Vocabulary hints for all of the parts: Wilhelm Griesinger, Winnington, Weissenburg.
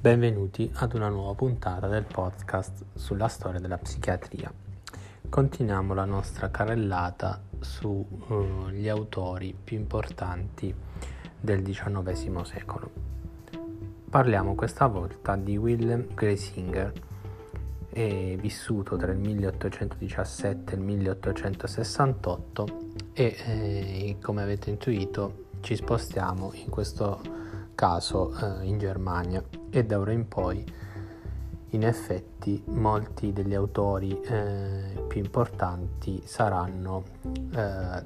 Benvenuti ad una nuova puntata del podcast sulla storia della psichiatria. Continuiamo la nostra carrellata sugli autori più importanti del XIX secolo. Parliamo questa volta di Wilhelm Griesinger, vissuto tra il 1817 e il 1868 e come avete intuito ci spostiamo in questo caso in Germania, e da ora in poi in effetti molti degli autori più importanti saranno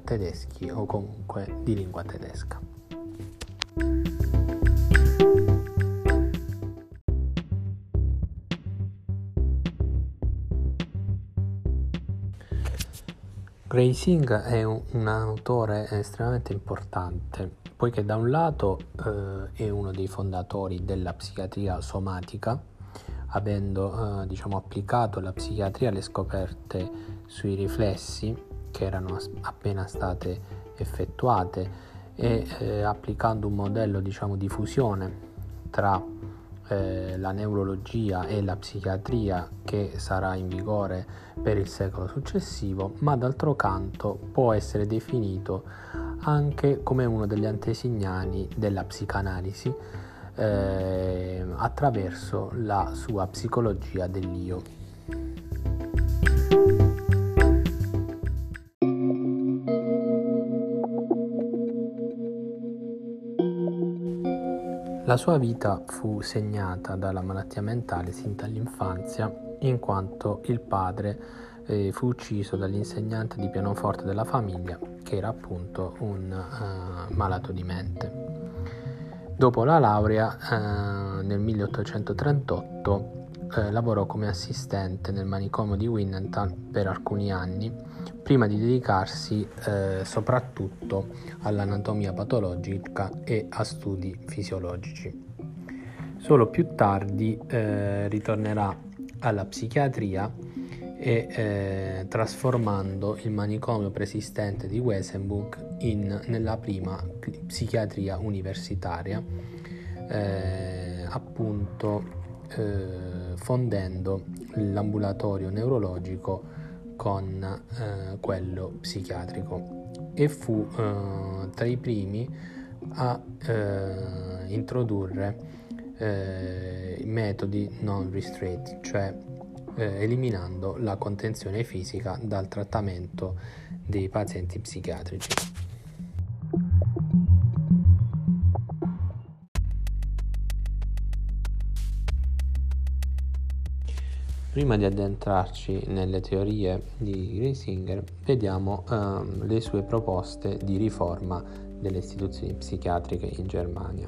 tedeschi o comunque di lingua tedesca. Griesinger è un autore estremamente importante, poiché da un lato è uno dei fondatori della psichiatria somatica, avendo applicato la psichiatria alle scoperte sui riflessi che erano appena state effettuate e applicando un modello di fusione tra la neurologia e la psichiatria che sarà in vigore per il secolo successivo, ma d'altro canto può essere definito anche come uno degli antesignani della psicanalisi attraverso la sua psicologia dell'io. La sua vita fu segnata dalla malattia mentale sin dall'infanzia, in quanto il padre fu ucciso dall'insegnante di pianoforte della famiglia, che era appunto un malato di mente. Dopo la laurea nel 1838 lavorò come assistente nel manicomio di Winnington per alcuni anni, prima di dedicarsi soprattutto all'anatomia patologica e a studi fisiologici. Solo più tardi ritornerà alla psichiatria e trasformando il manicomio preesistente di Weissenburg nella prima psichiatria universitaria, fondendo l'ambulatorio neurologico con quello psichiatrico, e fu tra i primi a introdurre metodi non restraint, cioè eliminando la contenzione fisica dal trattamento dei pazienti psichiatrici. Prima di addentrarci nelle teorie di Griesinger, vediamo le sue proposte di riforma delle istituzioni psichiatriche in Germania.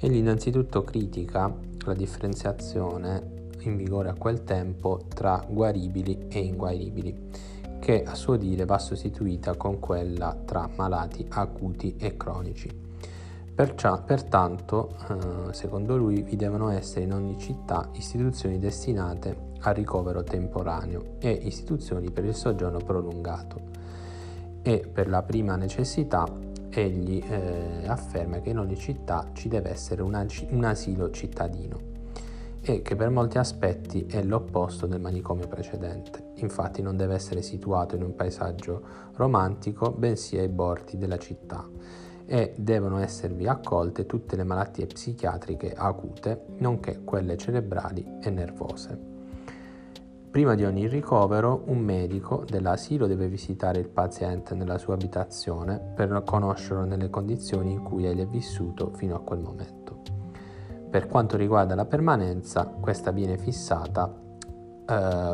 Egli innanzitutto critica la differenziazione in vigore a quel tempo tra guaribili e inguaribili, che a suo dire va sostituita con quella tra malati acuti e cronici. Pertanto, secondo lui, vi devono essere in ogni città istituzioni destinate al ricovero temporaneo e istituzioni per il soggiorno prolungato, e per la prima necessità egli afferma che in ogni città ci deve essere un asilo cittadino, e che per molti aspetti è l'opposto del manicomio precedente. Infatti non deve essere situato in un paesaggio romantico, bensì ai bordi della città, e devono esservi accolte tutte le malattie psichiatriche acute, nonché quelle cerebrali e nervose. Prima di ogni ricovero, un medico dell'asilo deve visitare il paziente nella sua abitazione per conoscerlo nelle condizioni in cui egli è vissuto fino a quel momento. Per quanto riguarda la permanenza, questa viene fissata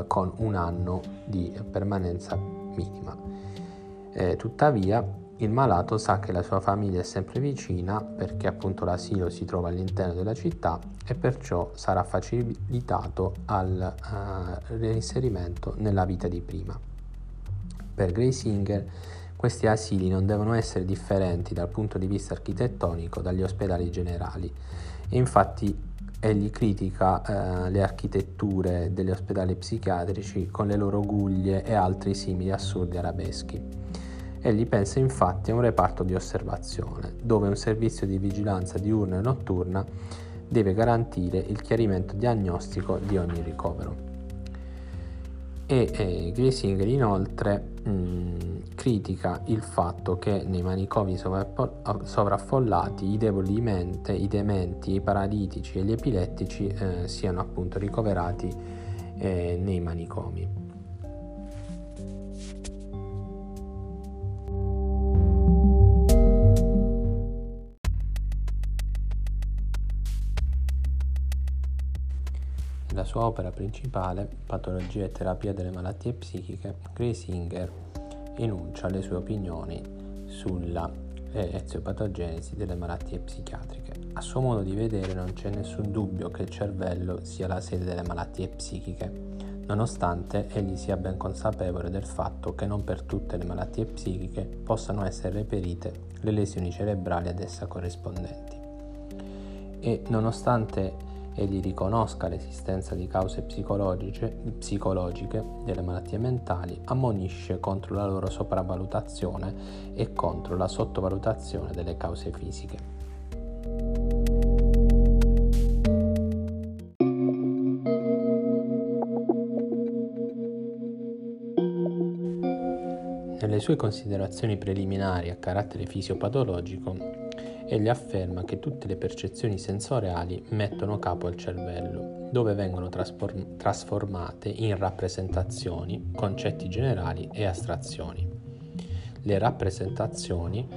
con un anno di permanenza minima. Tuttavia, il malato sa che la sua famiglia è sempre vicina, perché appunto l'asilo si trova all'interno della città, e perciò sarà facilitato al reinserimento nella vita di prima. Per Griesinger, questi asili non devono essere differenti dal punto di vista architettonico dagli ospedali generali. Infatti egli critica le architetture degli ospedali psichiatrici con le loro guglie e altri simili assurdi arabeschi. Egli pensa infatti a un reparto di osservazione, dove un servizio di vigilanza diurna e notturna deve garantire il chiarimento diagnostico di ogni ricovero. E Griesinger inoltre critica il fatto che nei manicomi sovraffollati i deboli di mente, i dementi, i paralitici e gli epilettici siano appunto ricoverati nei manicomi. La sua opera principale, Patologia e terapia delle malattie psichiche, Griesinger enuncia le sue opinioni sulla eziopatogenesi delle malattie psichiatriche. A suo modo di vedere non c'è nessun dubbio che il cervello sia la sede delle malattie psichiche, nonostante egli sia ben consapevole del fatto che non per tutte le malattie psichiche possano essere reperite le lesioni cerebrali ad essa corrispondenti. E nonostante egli riconosca l'esistenza di cause psicologiche delle malattie mentali, ammonisce contro la loro sopravvalutazione e contro la sottovalutazione delle cause fisiche. Nelle sue considerazioni preliminari a carattere fisiopatologico, egli afferma che tutte le percezioni sensoriali mettono capo al cervello, dove vengono trasformate in rappresentazioni, concetti generali e astrazioni. Le rappresentazioni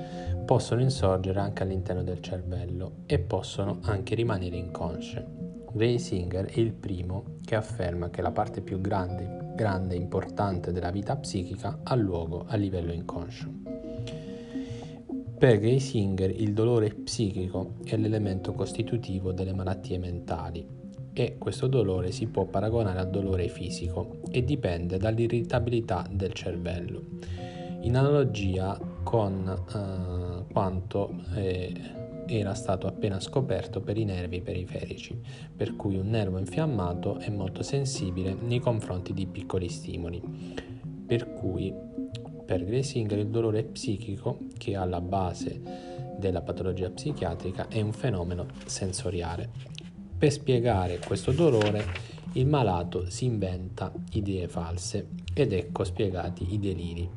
possono insorgere anche all'interno del cervello e possono anche rimanere inconsce. Griesinger è il primo che afferma che la parte più grande e importante della vita psichica ha luogo a livello inconscio. Per Griesinger il dolore psichico è l'elemento costitutivo delle malattie mentali e questo dolore si può paragonare al dolore fisico e dipende dall'irritabilità del cervello, in analogia con quanto era stato appena scoperto per i nervi periferici, per cui un nervo infiammato è molto sensibile nei confronti di piccoli stimoli, per cui per Griesinger il dolore psichico, che è alla base della patologia psichiatrica, è un fenomeno sensoriale. Per spiegare questo dolore, il malato si inventa idee false ed ecco spiegati i deliri.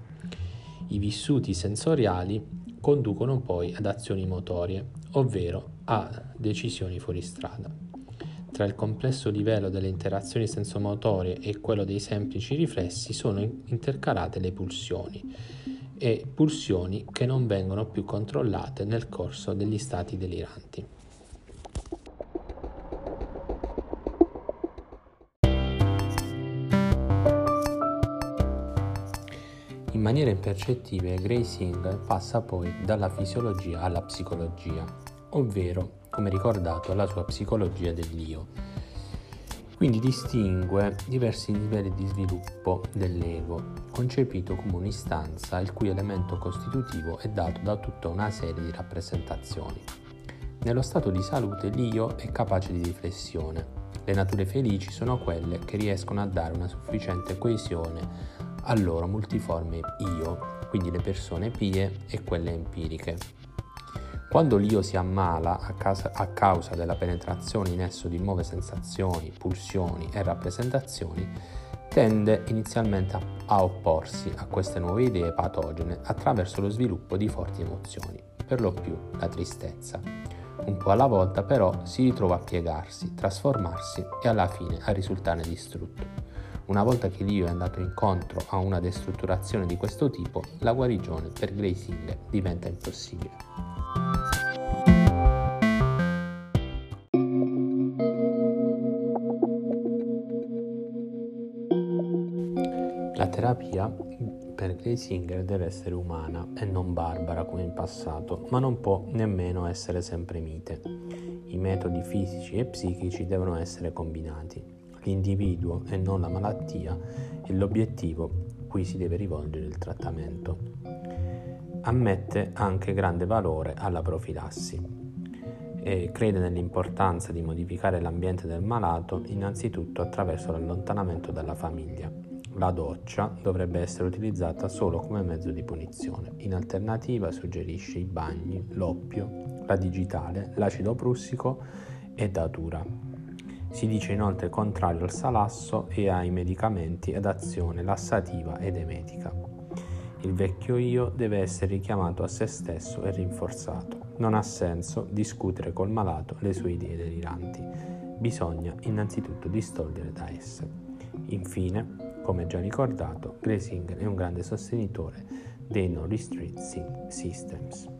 I vissuti sensoriali conducono poi ad azioni motorie, ovvero a decisioni fuoristrada. Tra il complesso livello delle interazioni sensomotorie e quello dei semplici riflessi sono intercalate le pulsioni, e pulsioni che non vengono più controllate nel corso degli stati deliranti. In maniera impercettibile, Griesinger passa poi dalla fisiologia alla psicologia, ovvero, come ricordato, la sua psicologia dell'io. Quindi distingue diversi livelli di sviluppo dell'ego, concepito come un'istanza il cui elemento costitutivo è dato da tutta una serie di rappresentazioni. Nello stato di salute l'io è capace di riflessione. Le nature felici sono quelle che riescono a dare una sufficiente coesione al loro multiforme io, quindi le persone pie e quelle empiriche. Quando l'io si ammala a causa della penetrazione in esso di nuove sensazioni, pulsioni e rappresentazioni, tende inizialmente a opporsi a queste nuove idee patogene attraverso lo sviluppo di forti emozioni, per lo più la tristezza. Un po' alla volta però si ritrova a piegarsi, trasformarsi e alla fine a risultare distrutto. Una volta che l'io è andato incontro a una destrutturazione di questo tipo, la guarigione per Griesinger diventa impossibile. La terapia per Griesinger deve essere umana e non barbara come in passato, ma non può nemmeno essere sempre mite. I metodi fisici e psichici devono essere combinati. L'individuo e non la malattia è l'obiettivo cui si deve rivolgere il trattamento. Ammette anche grande valore alla profilassi e crede nell'importanza di modificare l'ambiente del malato innanzitutto attraverso l'allontanamento dalla famiglia. La doccia dovrebbe essere utilizzata solo come mezzo di punizione. In alternativa suggerisce i bagni, l'oppio, la digitale, l'acido prussico ed adura. Si dice inoltre contrario al salasso e ai medicamenti ad azione lassativa ed emetica. Il vecchio io deve essere richiamato a se stesso e rinforzato. Non ha senso discutere col malato le sue idee deliranti. Bisogna innanzitutto distogliere da esse. Infine, come già ricordato, Griesinger è un grande sostenitore dei no restrict systems.